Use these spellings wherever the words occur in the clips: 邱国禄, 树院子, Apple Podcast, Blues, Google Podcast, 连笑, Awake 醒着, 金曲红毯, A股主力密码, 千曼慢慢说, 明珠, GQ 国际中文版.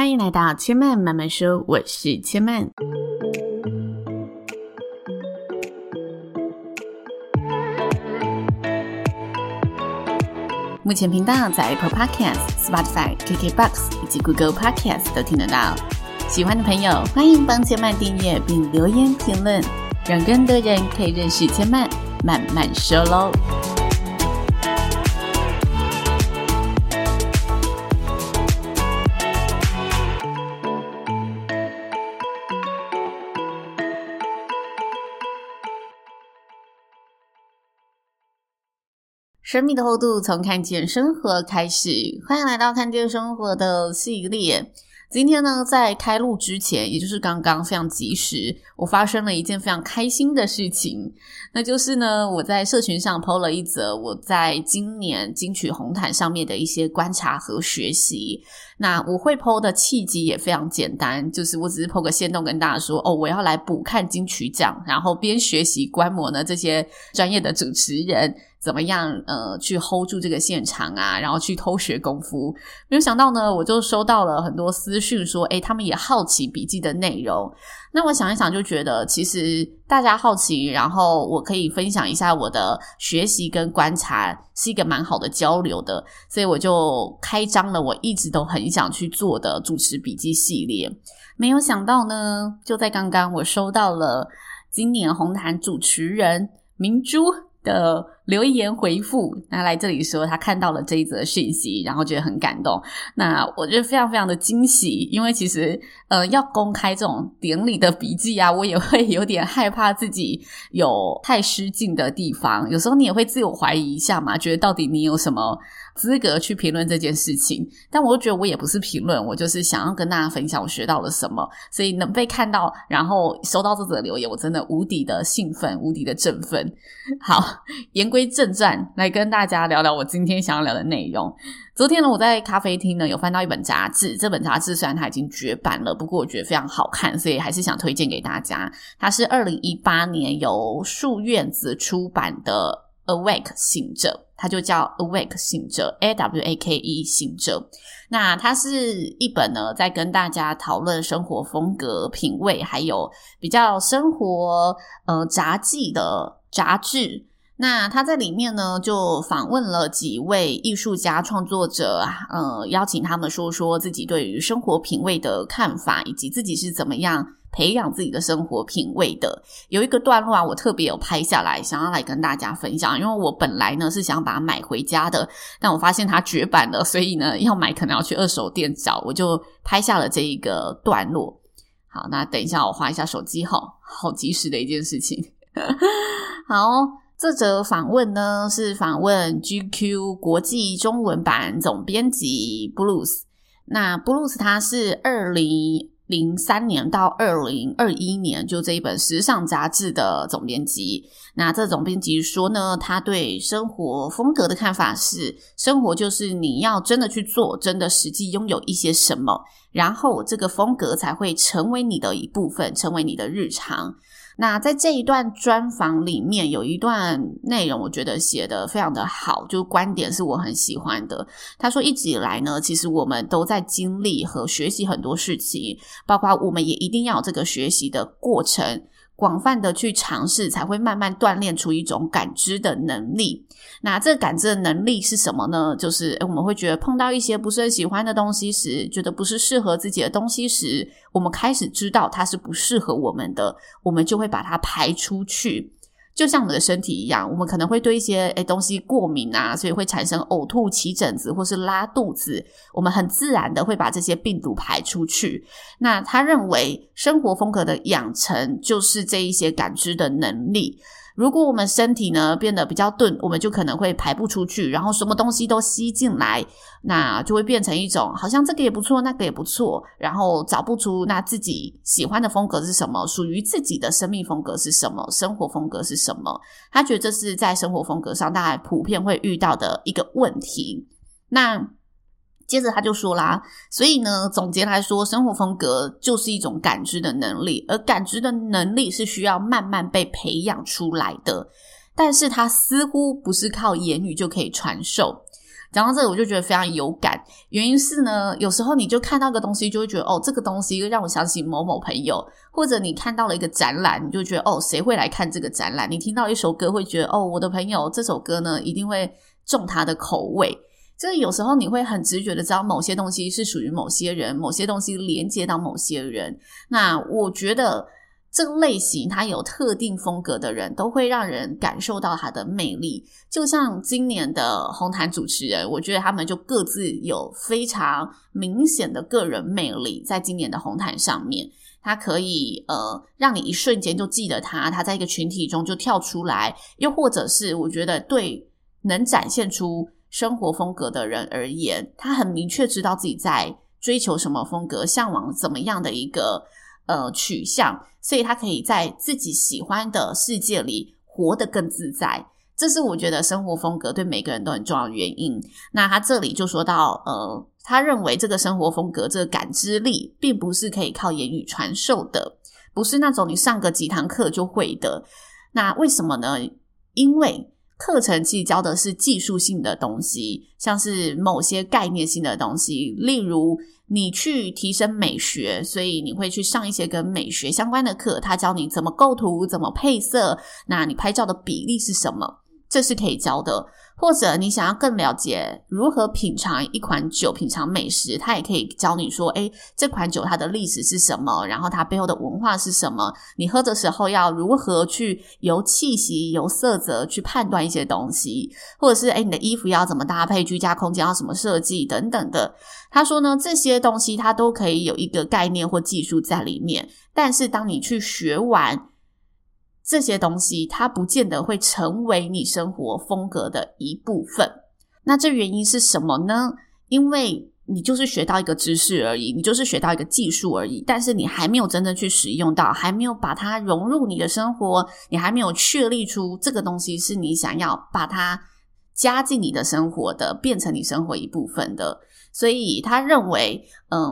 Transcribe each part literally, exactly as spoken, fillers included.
欢迎来到千曼慢慢说，我是千曼。目前频道在 Apple Podcast、Spotify、K K Box 以及 Google Podcast 都听得到。喜欢的朋友，欢迎帮千曼订阅并留言评论，让更多人可以认识千曼慢慢说喽。生命的厚度从看见生活开始，欢迎来到看见生活的系列。今天呢，在开录之前，也就是刚刚非常及时，我发生了一件非常开心的事情，那就是呢，我在社群上 po 了一则我在今年金曲红毯上面的一些观察和学习。那我会 po 的契机也非常简单，就是我只是 po 个限动跟大家说，哦，我要来补看金曲奖，然后边学习观摩呢这些专业的主持人怎么样呃去 hold 住这个现场啊，然后去偷学功夫。没有想到呢，我就收到了很多私讯说，诶，他们也好奇笔记的内容。那我想一想就觉得，其实大家好奇，然后我可以分享一下我的学习跟观察，是一个蛮好的交流的，所以我就开张了我一直都很想去做的主持笔记系列。没有想到呢，就在刚刚我收到了今年红毯主持人明珠的留言回复，那来这里说他看到了这一则讯息，然后觉得很感动。那我觉得非常非常的惊喜，因为其实呃，要公开这种典礼的笔记啊，我也会有点害怕自己有太失敬的地方，有时候你也会自我怀疑一下嘛，觉得到底你有什么资格去评论这件事情。但我觉得我也不是评论，我就是想要跟大家分享我学到了什么，所以能被看到，然后收到这则留言，我真的无敌的兴奋，无敌的振奋。好，言归正传，来跟大家聊聊我今天想要聊的内容。昨天呢，我在咖啡厅呢有翻到一本杂志，这本杂志虽然它已经绝版了，不过我觉得非常好看，所以还是想推荐给大家。它是二零一八年由树院子出版的Awake 醒着，它就叫 Awake 醒着 A W A K E 醒着。那它是一本呢在跟大家讨论生活风格、品味还有比较生活呃杂技的杂志。那他在里面呢就访问了几位艺术家创作者，呃，邀请他们说说自己对于生活品味的看法，以及自己是怎么样培养自己的生活品味的。有一个段落啊，我特别有拍下来想要来跟大家分享，因为我本来呢是想把它买回家的，但我发现它绝版了，所以呢要买可能要去二手店找，我就拍下了这一个段落。好，那等一下我划一下手机号，好及时的一件事情。好，这则访问呢是访问 G Q 国际中文版总编辑 Blues。 那 Blues 他是二零零三年到二零二一年就这一本时尚杂志的总编辑。那这总编辑说呢，他对生活风格的看法是，生活就是你要真的去做，真的实际拥有一些什么，然后这个风格才会成为你的一部分，成为你的日常。那在这一段专访里面有一段内容我觉得写得非常的好，就观点是我很喜欢的。他说一直以来呢，其实我们都在经历和学习很多事情，包括我们也一定要有这个学习的过程，广泛的去尝试，才会慢慢锻炼出一种感知的能力。那这个感知的能力是什么呢？就是我们会觉得碰到一些不是很喜欢的东西时，觉得不是适合自己的东西时，我们开始知道它是不适合我们的，我们就会把它排出去。就像我们的身体一样，我们可能会对一些诶东西过敏啊，所以会产生呕吐、起疹子或是拉肚子，我们很自然的会把这些病毒排出去。那他认为生活风格的养成就是这一些感知的能力。如果我们身体呢变得比较钝，我们就可能会排不出去，然后什么东西都吸进来，那就会变成一种好像这个也不错，那个也不错，然后找不出那自己喜欢的风格是什么，属于自己的生命风格是什么，生活风格是什么。他觉得这是在生活风格上大家普遍会遇到的一个问题。那接着他就说啦，所以呢，总结来说，生活风格就是一种感知的能力，而感知的能力是需要慢慢被培养出来的，但是它似乎不是靠言语就可以传授。讲到这个我就觉得非常有感，原因是呢，有时候你就看到个东西就会觉得哦，这个东西让我想起某某朋友，或者你看到了一个展览你就觉得哦，谁会来看这个展览，你听到一首歌会觉得哦，我的朋友这首歌呢一定会中他的口味，就是有时候你会很直觉的知道某些东西是属于某些人，某些东西连接到某些人。那我觉得这个类型它有特定风格的人都会让人感受到它的魅力，就像今年的红毯主持人，我觉得他们就各自有非常明显的个人魅力，在今年的红毯上面它可以呃让你一瞬间就记得他，他在一个群体中就跳出来，又或者是我觉得对能展现出生活风格的人而言，他很明确知道自己在追求什么风格，向往怎么样的一个呃，取向，所以他可以在自己喜欢的世界里活得更自在，这是我觉得生活风格对每个人都很重要的原因。那他这里就说到呃，他认为这个生活风格这个感知力并不是可以靠言语传授的，不是那种你上个几堂课就会的。那为什么呢？因为课程其实教的是技术性的东西，像是某些概念性的东西，例如你去提升美学，所以你会去上一些跟美学相关的课，它教你怎么构图，怎么配色，那你拍照的比例是什么，这是可以教的。或者你想要更了解如何品尝一款酒，品尝美食，它也可以教你说诶，这款酒它的历史是什么，然后它背后的文化是什么，你喝的时候要如何去由气息由色泽去判断一些东西，或者是诶，你的衣服要怎么搭配，居家空间要什么设计等等的。他说呢，这些东西它都可以有一个概念或技术在里面，但是当你去学完这些东西，它不见得会成为你生活风格的一部分。那这原因是什么呢？因为你就是学到一个知识而已，你就是学到一个技术而已，但是你还没有真正去使用到，还没有把它融入你的生活，你还没有确立出这个东西是你想要把它加进你的生活的，变成你生活一部分的。所以他认为嗯，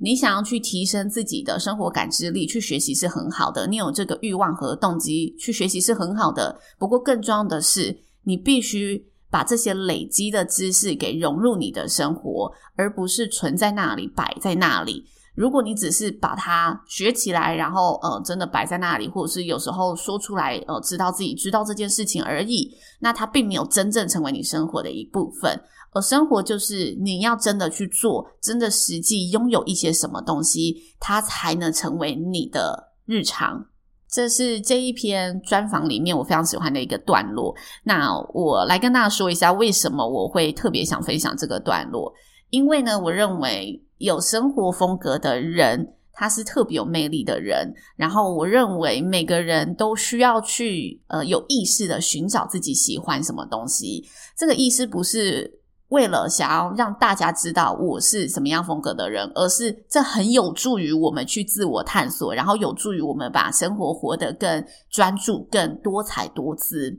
你想要去提升自己的生活感知力，去学习是很好的，你有这个欲望和动机去学习是很好的，不过更重要的是你必须把这些累积的知识给融入你的生活，而不是存在那里摆在那里。如果你只是把它学起来，然后呃真的摆在那里，或者是有时候说出来呃知道自己知道这件事情而已，那它并没有真正成为你生活的一部分。而生活就是你要真的去做，真的实际拥有一些什么东西，它才能成为你的日常。这是这一篇专访里面我非常喜欢的一个段落。那我来跟大家说一下为什么我会特别想分享这个段落，因为呢我认为有生活风格的人他是特别有魅力的人，然后我认为每个人都需要去呃有意识的寻找自己喜欢什么东西。这个意识不是为了想要让大家知道我是什么样风格的人，而是这很有助于我们去自我探索，然后有助于我们把生活活得更专注，更多彩多姿。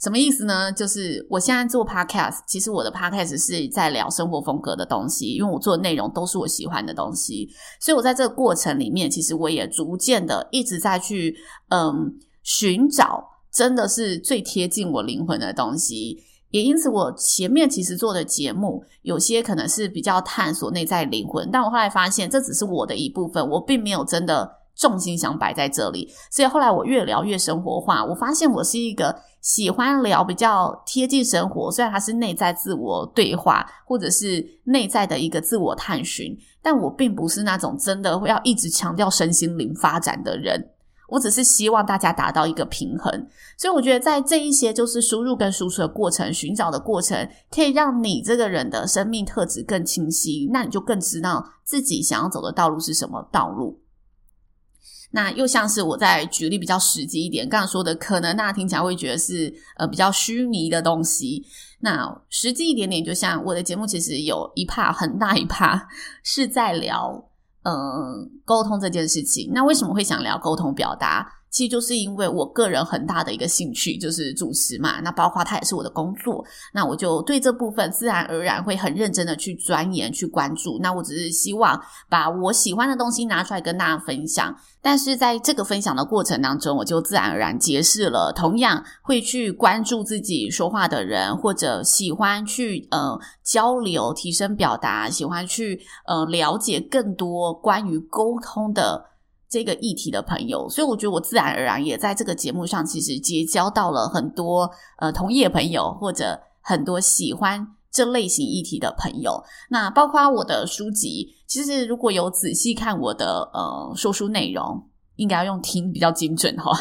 什么意思呢？就是我现在做 podcast， 其实我的 podcast 是在聊生活风格的东西，因为我做的内容都是我喜欢的东西，所以我在这个过程里面其实我也逐渐的一直在去嗯寻找真的是最贴近我灵魂的东西。也因此我前面其实做的节目有些可能是比较探索内在灵魂，但我后来发现这只是我的一部分，我并没有真的重心想摆在这里，所以后来我越聊越生活化，我发现我是一个喜欢聊比较贴近生活，虽然它是内在自我对话或者是内在的一个自我探寻，但我并不是那种真的会要一直强调身心灵发展的人，我只是希望大家达到一个平衡。所以我觉得在这一些就是输入跟输出的过程，寻找的过程，可以让你这个人的生命特质更清晰，那你就更知道自己想要走的道路是什么道路。那又像是我在举例比较实际一点，刚刚说的可能大家听起来会觉得是呃比较虚拟的东西，那实际一点点，就像我的节目其实有一 part 很大一 part 是在聊嗯，沟通这件事情。那为什么会想聊沟通表达？其实就是因为我个人很大的一个兴趣就是主持嘛，那包括它也是我的工作，那我就对这部分自然而然会很认真的去钻研去关注，那我只是希望把我喜欢的东西拿出来跟大家分享。但是在这个分享的过程当中，我就自然而然结识了同样会去关注自己说话的人，或者喜欢去呃交流提升表达，喜欢去呃了解更多关于沟通的这个议题的朋友。所以我觉得我自然而然也在这个节目上其实结交到了很多呃同业朋友，或者很多喜欢这类型议题的朋友。那包括我的书籍，其实如果有仔细看我的呃说书内容，应该要用听比较精准齁、哦、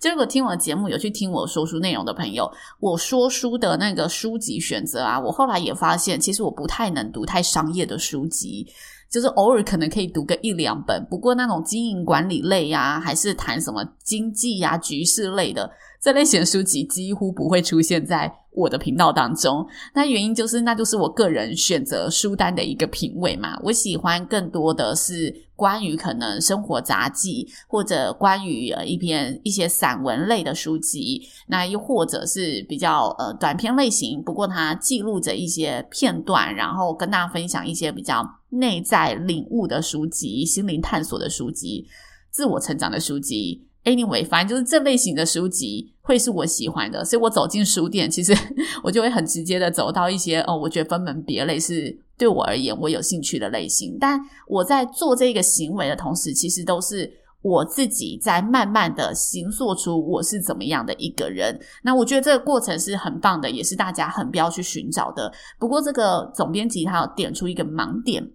就如果听我的节目有去听我说书内容的朋友，我说书的那个书籍选择啊，我后来也发现其实我不太能读太商业的书籍，就是偶尔可能可以读个一两本，不过那种经营管理类啊，还是谈什么经济啊局势类的这类型书籍几乎不会出现在我的频道当中。那原因就是那就是我个人选择书单的一个品味嘛，我喜欢更多的是关于可能生活杂技，或者关于一篇一些散文类的书籍，那又或者是比较呃短篇类型，不过它记录着一些片段，然后跟大家分享一些比较内在领悟的书籍，心灵探索的书籍，自我成长的书籍， anyway 反正就是这类型的书籍会是我喜欢的。所以我走进书店，其实我就会很直接的走到一些哦，我觉得分门别类是对我而言我有兴趣的类型。但我在做这个行为的同时，其实都是我自己在慢慢的形塑出我是怎么样的一个人。那我觉得这个过程是很棒的，也是大家很不要去寻找的。不过这个总编辑他有点出一个盲点，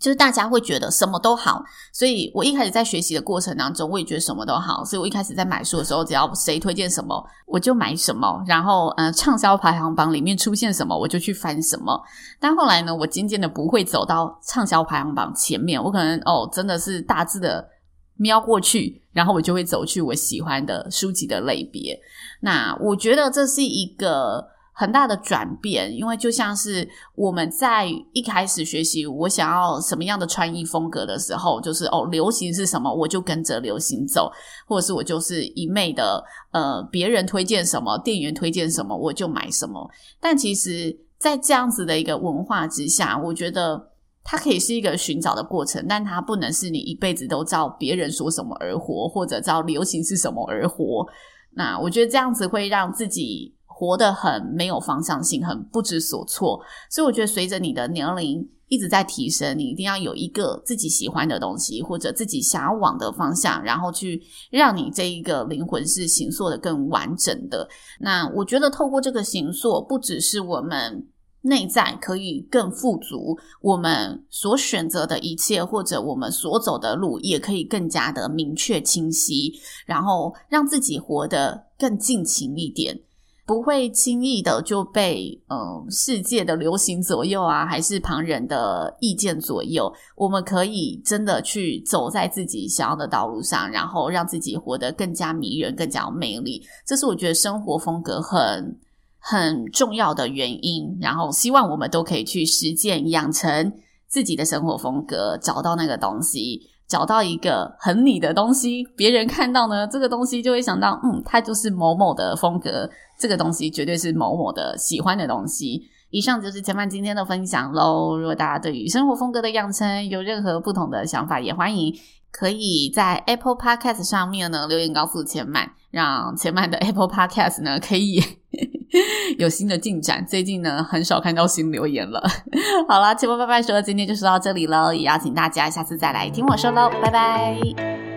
就是大家会觉得什么都好，所以我一开始在学习的过程当中，我也觉得什么都好，所以我一开始在买书的时候，只要谁推荐什么我就买什么，然后呃，畅销排行榜里面出现什么我就去翻什么。但后来呢，我渐渐的不会走到畅销排行榜前面，我可能哦真的是大致的瞄过去，然后我就会走去我喜欢的书籍的类别。那我觉得这是一个很大的转变，因为就像是我们在一开始学习我想要什么样的穿衣风格的时候，就是哦，流行是什么我就跟着流行走，或者是我就是一昧的呃，别人推荐什么店员推荐什么我就买什么。但其实在这样子的一个文化之下，我觉得它可以是一个寻找的过程，但它不能是你一辈子都照别人说什么而活，或者照流行是什么而活。那我觉得这样子会让自己活得很没有方向性，很不知所措。所以我觉得随着你的年龄一直在提升，你一定要有一个自己喜欢的东西，或者自己想要往的方向，然后去让你这一个灵魂是形塑的更完整的。那我觉得透过这个形塑，不只是我们内在可以更富足，我们所选择的一切或者我们所走的路也可以更加的明确清晰，然后让自己活得更尽情一点，不会轻易的就被呃世界的流行左右啊，还是旁人的意见左右。我们可以真的去走在自己想要的道路上，然后让自己活得更加迷人，更加有魅力。这是我觉得生活风格很很重要的原因，然后希望我们都可以去实践，养成自己的生活风格，找到那个东西，找到一个很你的东西，别人看到呢，这个东西就会想到，嗯，它就是某某的风格，这个东西绝对是某某的喜欢的东西。以上就是前半今天的分享咯。如果大家对于生活风格的养成有任何不同的想法，也欢迎可以在 Apple Podcast 上面呢留言告诉前半，让前半的 Apple Podcast 呢可以有新的进展，最近呢很少看到新留言了。好啦，前半拜拜说今天就说到这里咯，也邀请大家下次再来听我说咯，拜拜。